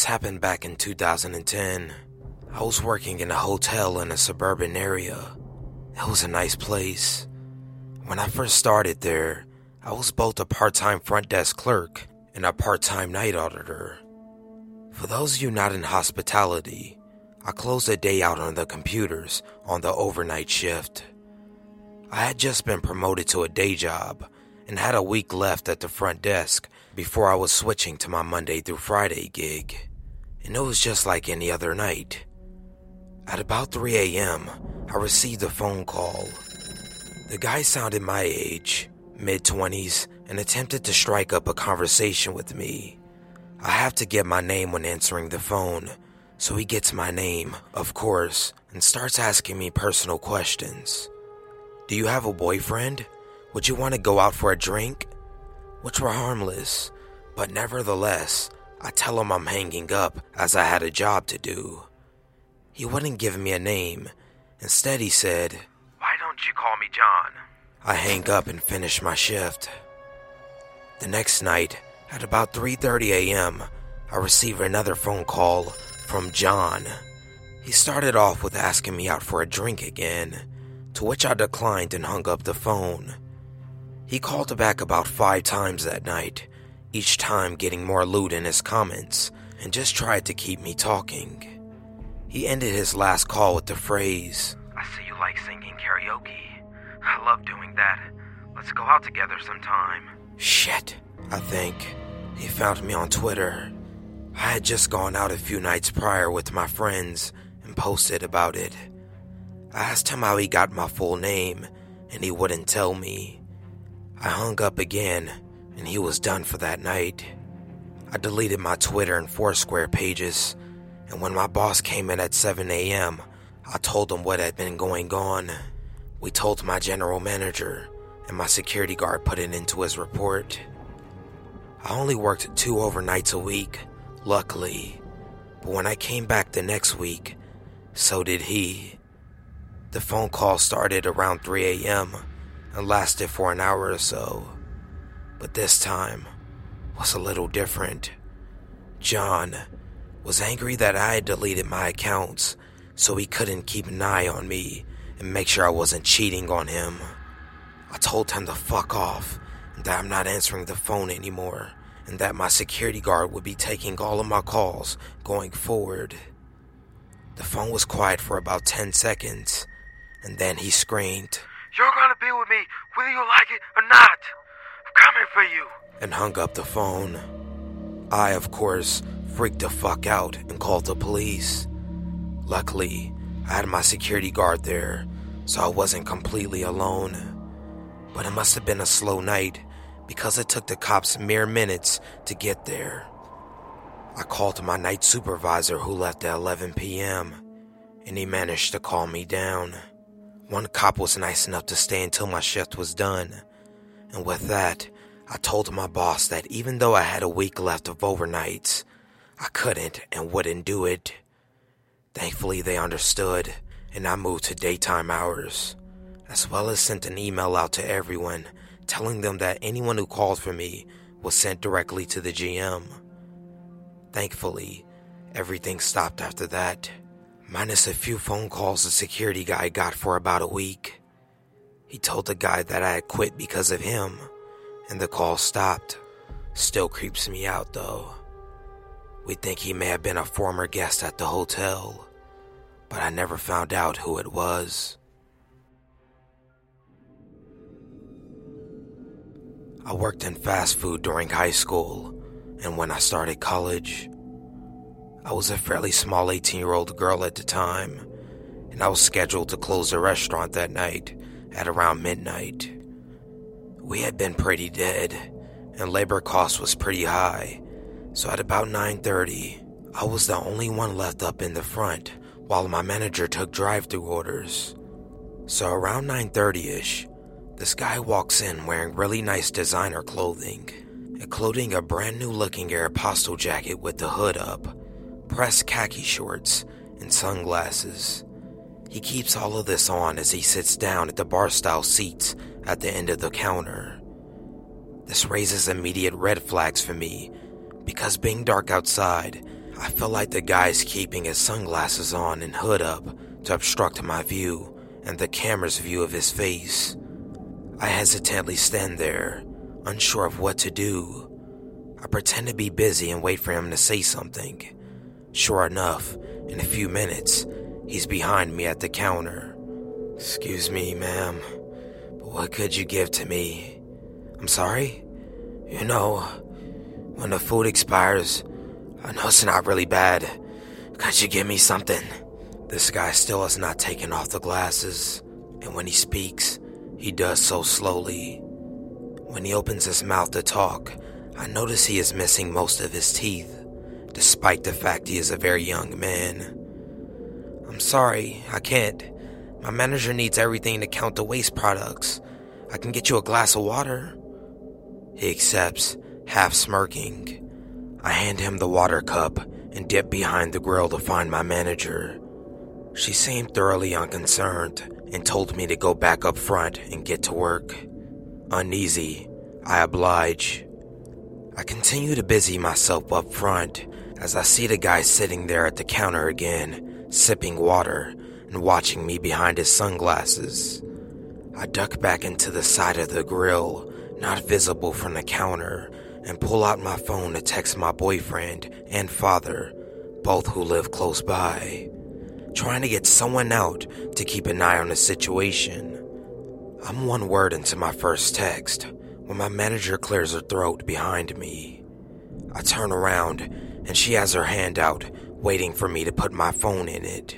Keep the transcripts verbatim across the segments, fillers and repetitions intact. This happened back in two thousand ten. I was working in a hotel in a suburban area. It was a nice place. When I first started there, I was both a part-time front desk clerk and a part-time night auditor. For those of you not in hospitality, I closed the day out on the computers on the overnight shift. I had just been promoted to a day job and had a week left at the front desk before I was switching to my Monday through Friday gig, and it was just like any other night. At about three a.m., I received a phone call. The guy sounded my age, mid-twenties, and attempted to strike up a conversation with me. I have to get my name when answering the phone, so he gets my name, of course, and starts asking me personal questions. Do you have a boyfriend? Would you want to go out for a drink? Which were harmless, but nevertheless, I tell him I'm hanging up as I had a job to do. He wouldn't give me a name. Instead, he said, "Why don't you call me John?" I hang up and finish my shift. The next night, at about three thirty a.m., I receive another phone call from John. He started off with asking me out for a drink again, to which I declined and hung up the phone. He called back about five times that night, each time getting more lewd in his comments and just tried to keep me talking. He ended his last call with the phrase, "I see you like singing karaoke. I love doing that. Let's go out together sometime." Shit, I think. He found me on Twitter. I had just gone out a few nights prior with my friends and posted about it. I asked him how he got my full name, and he wouldn't tell me. I hung up again, and he was done for that night. I deleted my Twitter and Foursquare pages, and when my boss came in at seven a.m., I told him what had been going on. We told my general manager, and my security guard put it into his report. I only worked two overnights a week, luckily, but when I came back the next week, so did he. The phone call started around three a.m. and lasted for an hour or so, but this time was a little different. John was angry that I had deleted my accounts, so he couldn't keep an eye on me and make sure I wasn't cheating on him. I told him to fuck off, and that I'm not answering the phone anymore, and that my security guard would be taking all of my calls going forward. The phone was quiet for about ten seconds, and then he screamed, "You're gonna be with me, whether you like it or not. I'm coming for you," and hung up the phone. I, of course, freaked the fuck out and called the police. Luckily, I had my security guard there, so I wasn't completely alone. But it must have been a slow night, because it took the cops mere minutes to get there. I called my night supervisor, who left at eleven p.m., and he managed to calm me down. One cop was nice enough to stay until my shift was done, and with that, I told my boss that even though I had a week left of overnights, I couldn't and wouldn't do it. Thankfully, they understood, and I moved to daytime hours, as well as sent an email out to everyone telling them that anyone who called for me was sent directly to the G M. Thankfully, everything stopped after that, minus a few phone calls the security guy got for about a week. He told the guy that I had quit because of him, and the call stopped. Still creeps me out, though. We think he may have been a former guest at the hotel, but I never found out who it was. I worked in fast food during high school, and when I started college. I was a fairly small eighteen-year-old girl at the time, and I was scheduled to close the restaurant that night at around midnight. We had been pretty dead, and labor cost was pretty high. So at about nine thirty, I was the only one left up in the front while my manager took drive-thru orders. So around nine thirty-ish, this guy walks in wearing really nice designer clothing, including a brand new looking Aeropostale jacket with the hood up, pressed khaki shorts, and sunglasses. He keeps all of this on as he sits down at the bar-style seats at the end of the counter. This raises immediate red flags for me, because being dark outside, I feel like the guy is keeping his sunglasses on and hood up to obstruct my view and the camera's view of his face. I hesitantly stand there, unsure of what to do. I pretend to be busy and wait for him to say something. Sure enough, in a few minutes, he's behind me at the counter. "Excuse me, ma'am, but what could you give to me?" "I'm sorry? You know, when the food expires, I know it's not really bad. Could you give me something?" This guy still has not taken off the glasses, and when he speaks, he does so slowly. When he opens his mouth to talk, I notice he is missing most of his teeth, despite the fact he is a very young man. "I'm sorry, I can't. My manager needs everything to count the waste products. I can get you a glass of water." He accepts, half smirking. I hand him the water cup and dip behind the grill to find my manager. She seemed thoroughly unconcerned and told me to go back up front and get to work. Uneasy, I oblige. I continue to busy myself up front as I see the guy sitting there at the counter again, sipping water and watching me behind his sunglasses. I duck back into the side of the grill, not visible from the counter, and pull out my phone to text my boyfriend and father, both who live close by, trying to get someone out to keep an eye on the situation. I'm one word into my first text when my manager clears her throat behind me. I turn around and she has her hand out, waiting for me to put my phone in it.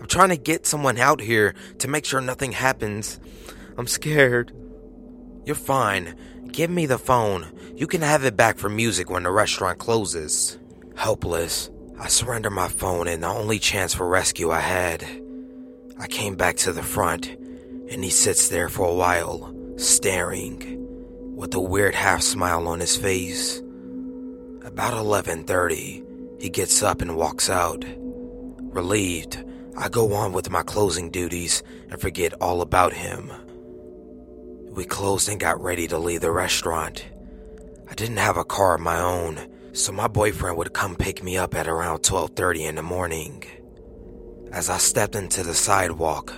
"I'm trying to get someone out here to make sure nothing happens. I'm scared." "You're fine. Give me the phone. You can have it back for music when the restaurant closes." Helpless, I surrender my phone and the only chance for rescue I had. I came back to the front and he sits there for a while, staring, with a weird half-smile on his face. About eleven thirty, he gets up and walks out. Relieved, I go on with my closing duties and forget all about him. We closed and got ready to leave the restaurant. I didn't have a car of my own, so my boyfriend would come pick me up at around twelve thirty in the morning. As I stepped into the sidewalk,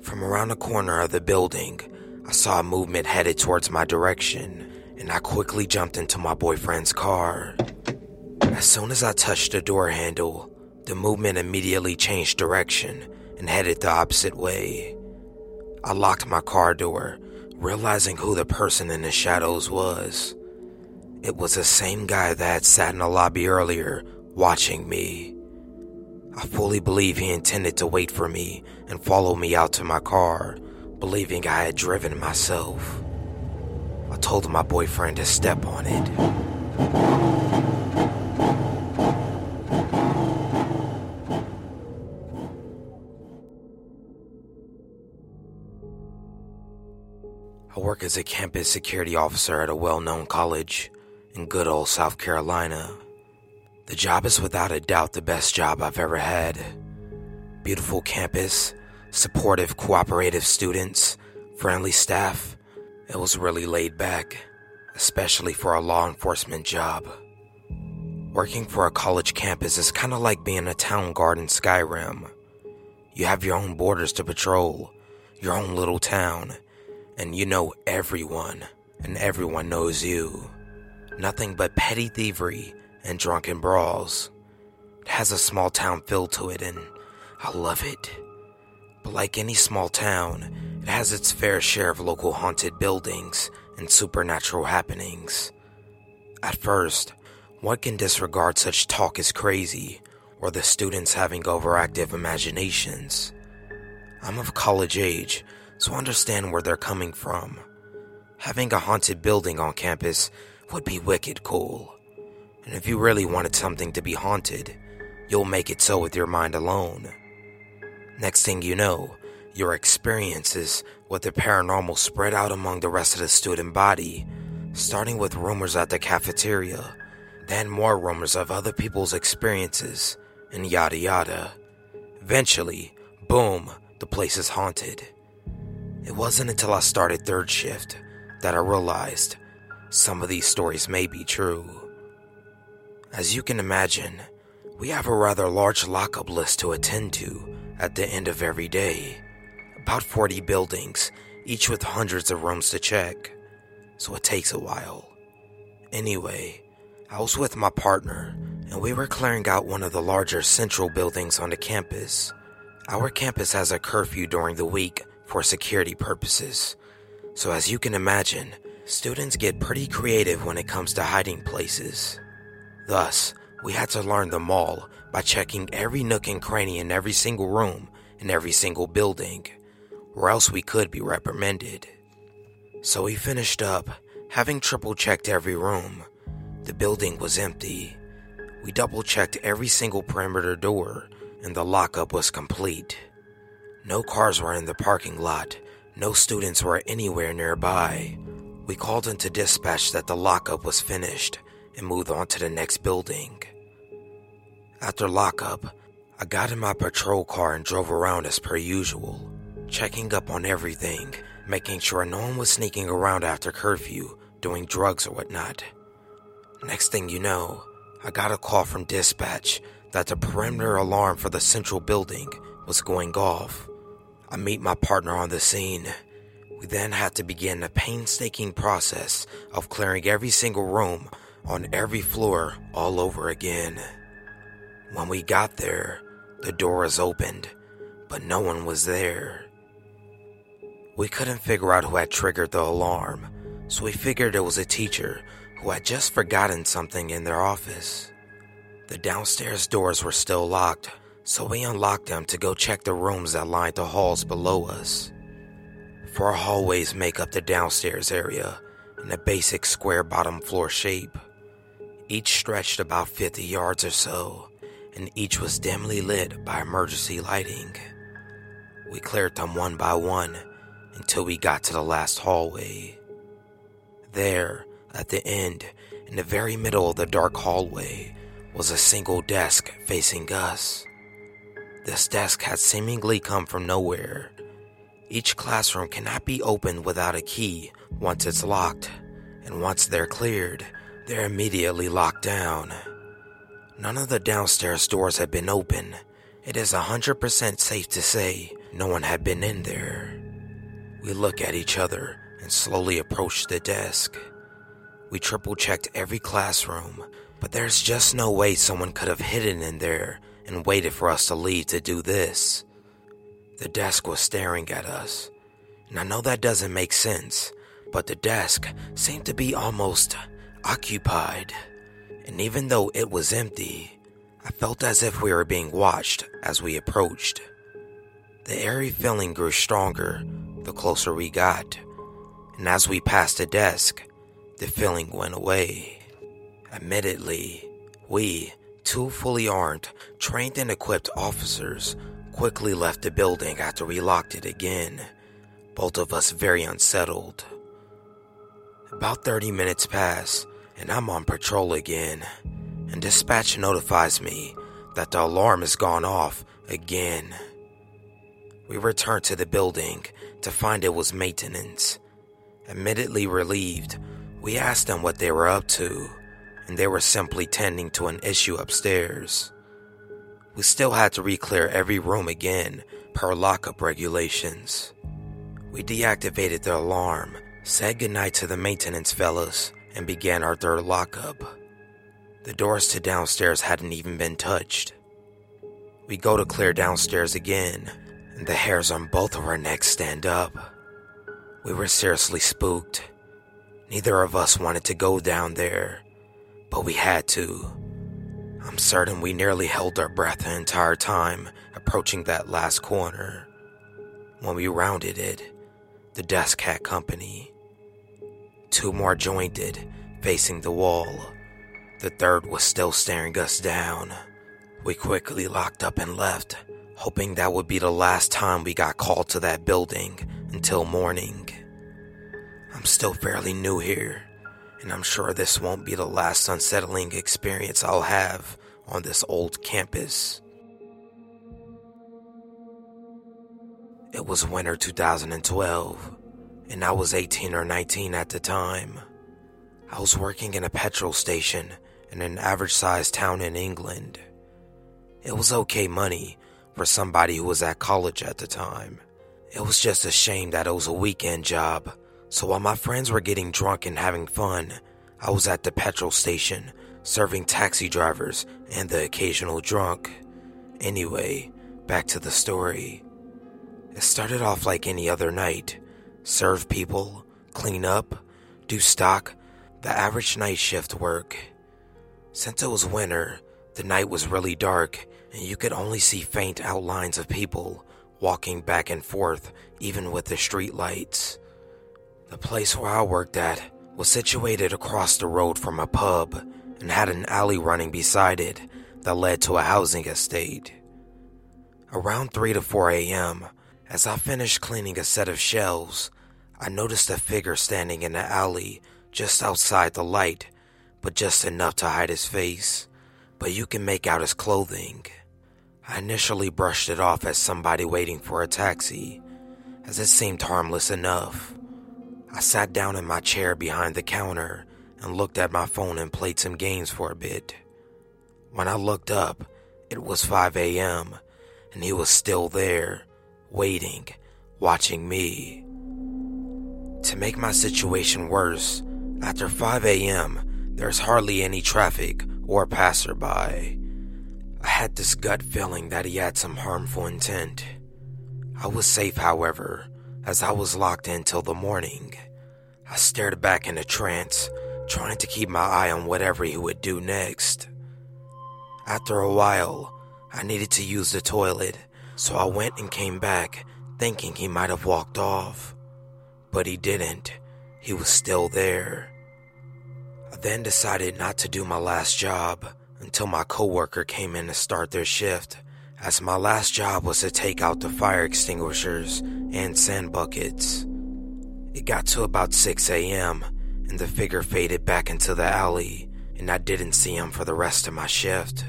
from around the corner of the building, I saw a movement headed towards my direction, and I quickly jumped into my boyfriend's car. As soon as I touched the door handle, the movement immediately changed direction and headed the opposite way. I locked my car door, realizing who the person in the shadows was. It was the same guy that had sat in the lobby earlier, watching me. I fully believe he intended to wait for me and follow me out to my car, believing I had driven myself. I told my boyfriend to step on it. I work as a campus security officer at a well-known college in good old South Carolina. The job is without a doubt the best job I've ever had. Beautiful campus, supportive, cooperative students, friendly staff. It was really laid back, especially for a law enforcement job. Working for a college campus is kind of like being a town guard in Skyrim. You have your own borders to patrol, your own little town, and you know everyone, and everyone knows you. Nothing but petty thievery and drunken brawls. It has a small town feel to it, and I love it. But like any small town, it has its fair share of local haunted buildings and supernatural happenings. At first, one can disregard such talk as crazy or the students having overactive imaginations. I'm of college age, so I understand where they're coming from. Having a haunted building on campus would be wicked cool. And if you really wanted something to be haunted, you'll make it so with your mind alone. Next thing you know, your experiences with the paranormal spread out among the rest of the student body, starting with rumors at the cafeteria, then more rumors of other people's experiences, and yada yada. Eventually, boom, the place is haunted. It wasn't until I started third shift that I realized some of these stories may be true. As you can imagine, We have a rather large lockup list to attend to at the end of every day. About forty buildings, each with hundreds of rooms to check, so it takes a while. Anyway, I was with my partner, and we were clearing out one of the larger central buildings on the campus. Our campus has a curfew during the week for security purposes, so as you can imagine, students get pretty creative when it comes to hiding places. Thus, we had to learn them all by checking every nook and cranny in every single room and every single building, or else we could be reprimanded. So we finished up, having triple-checked every room. The building was empty. We double-checked every single perimeter door, and the lockup was complete. No cars were in the parking lot, no students were anywhere nearby. We called into dispatch that the lockup was finished and moved on to the next building. After lockup, I got in my patrol car and drove around as per usual, checking up on everything, making sure no one was sneaking around after curfew, doing drugs or whatnot. Next thing you know, I got a call from dispatch that the perimeter alarm for the central building was going off. I meet my partner on the scene. We then had to begin the painstaking process of clearing every single room on every floor all over again. When we got there, the door was opened, but no one was there. We couldn't figure out who had triggered the alarm, so we figured it was a teacher who had just forgotten something in their office. The downstairs doors were still locked, so we unlocked them to go check the rooms that lined the halls below us. Four hallways make up the downstairs area in a basic square bottom floor shape. Each stretched about fifty yards or so, and each was dimly lit by emergency lighting. We cleared them one by one until we got to the last hallway. There, at the end, in the very middle of the dark hallway, was a single desk facing us. This desk had seemingly come from nowhere. Each classroom cannot be opened without a key once it's locked, and once they're cleared, they're immediately locked down. None of the downstairs doors had been open. It is one hundred percent safe to say no one had been in there. We look at each other and slowly approach the desk. We triple-checked every classroom, but there's just no way someone could have hidden in there and waited for us to leave to do this. The desk was staring at us, and I know that doesn't make sense, but the desk seemed to be almost occupied, and even though it was empty, I felt as if we were being watched as we approached. The eerie feeling grew stronger the closer we got, and as we passed the desk, the feeling went away. Admittedly, we, two fully armed, trained and equipped officers, quickly left the building after we locked it again, both of us very unsettled. About thirty minutes pass, and I'm on patrol again, and dispatch notifies me that the alarm has gone off again. We return to the building to find it was maintenance. Admittedly relieved, we asked them what they were up to, and they were simply tending to an issue upstairs. We still had to re-clear every room again per lockup regulations. We deactivated the alarm, said goodnight to the maintenance fellas, and began our third lockup. The doors to downstairs hadn't even been touched. We go to clear downstairs again, and the hairs on both of our necks stand up. We were seriously spooked. Neither of us wanted to go down there, but we had to. I'm certain we nearly held our breath the entire time approaching that last corner. When we rounded it, the desk had company. Two more jointed, facing the wall. The third was still staring us down. We quickly locked up and left, hoping that would be the last time we got called to that building until morning. I'm still fairly new here, and I'm sure this won't be the last unsettling experience I'll have on this old campus. It was winter two thousand twelve, and I was eighteen or nineteen at the time. I was working in a petrol station in an average-sized town in England. It was okay money for somebody who was at college at the time. It was just a shame that it was a weekend job. So while my friends were getting drunk and having fun, I was at the petrol station, serving taxi drivers and the occasional drunk. Anyway, back to the story. It started off like any other night. Serve people, clean up, do stock, the average night shift work. Since it was winter, the night was really dark, and you could only see faint outlines of people walking back and forth, even with the street lights. The place where I worked at was situated across the road from a pub and had an alley running beside it that led to a housing estate. Around three to four a.m., as I finished cleaning a set of shelves, I noticed a figure standing in the alley just outside the light, but just enough to hide his face, but you can make out his clothing. I initially brushed it off as somebody waiting for a taxi, as it seemed harmless enough. I sat down in my chair behind the counter and looked at my phone and played some games for a bit. When I looked up, it was five a.m., and he was still there, waiting, watching me. To make my situation worse, after five a.m., there's hardly any traffic or passerby. I had this gut feeling that he had some harmful intent. I was safe, however, as I was locked in till the morning. I stared back in a trance, trying to keep my eye on whatever he would do next. After a while, I needed to use the toilet, so I went and came back, thinking he might have walked off. But he didn't. He was still there. I then decided not to do my last job until my coworker came in to start their shift, as my last job was to take out the fire extinguishers and sand buckets. It got to about six a.m., and the figure faded back into the alley, and I didn't see him for the rest of my shift.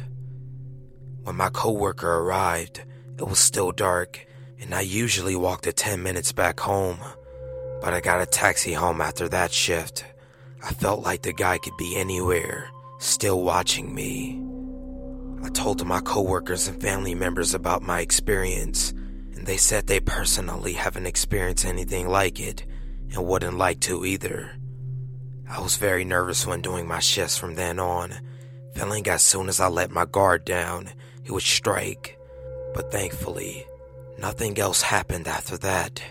When my coworker arrived, it was still dark, and I usually walked the ten minutes back home, but I got a taxi home after that shift. I felt like the guy could be anywhere, still watching me. I told my coworkers and family members about my experience, and they said they personally haven't experienced anything like it and wouldn't like to either. I was very nervous when doing my shifts from then on, feeling as soon as I let my guard down, he would strike. But thankfully, nothing else happened after that.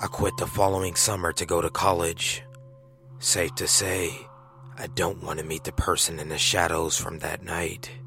I quit the following summer to go to college. Safe to say, I don't want to meet the person in the shadows from that night.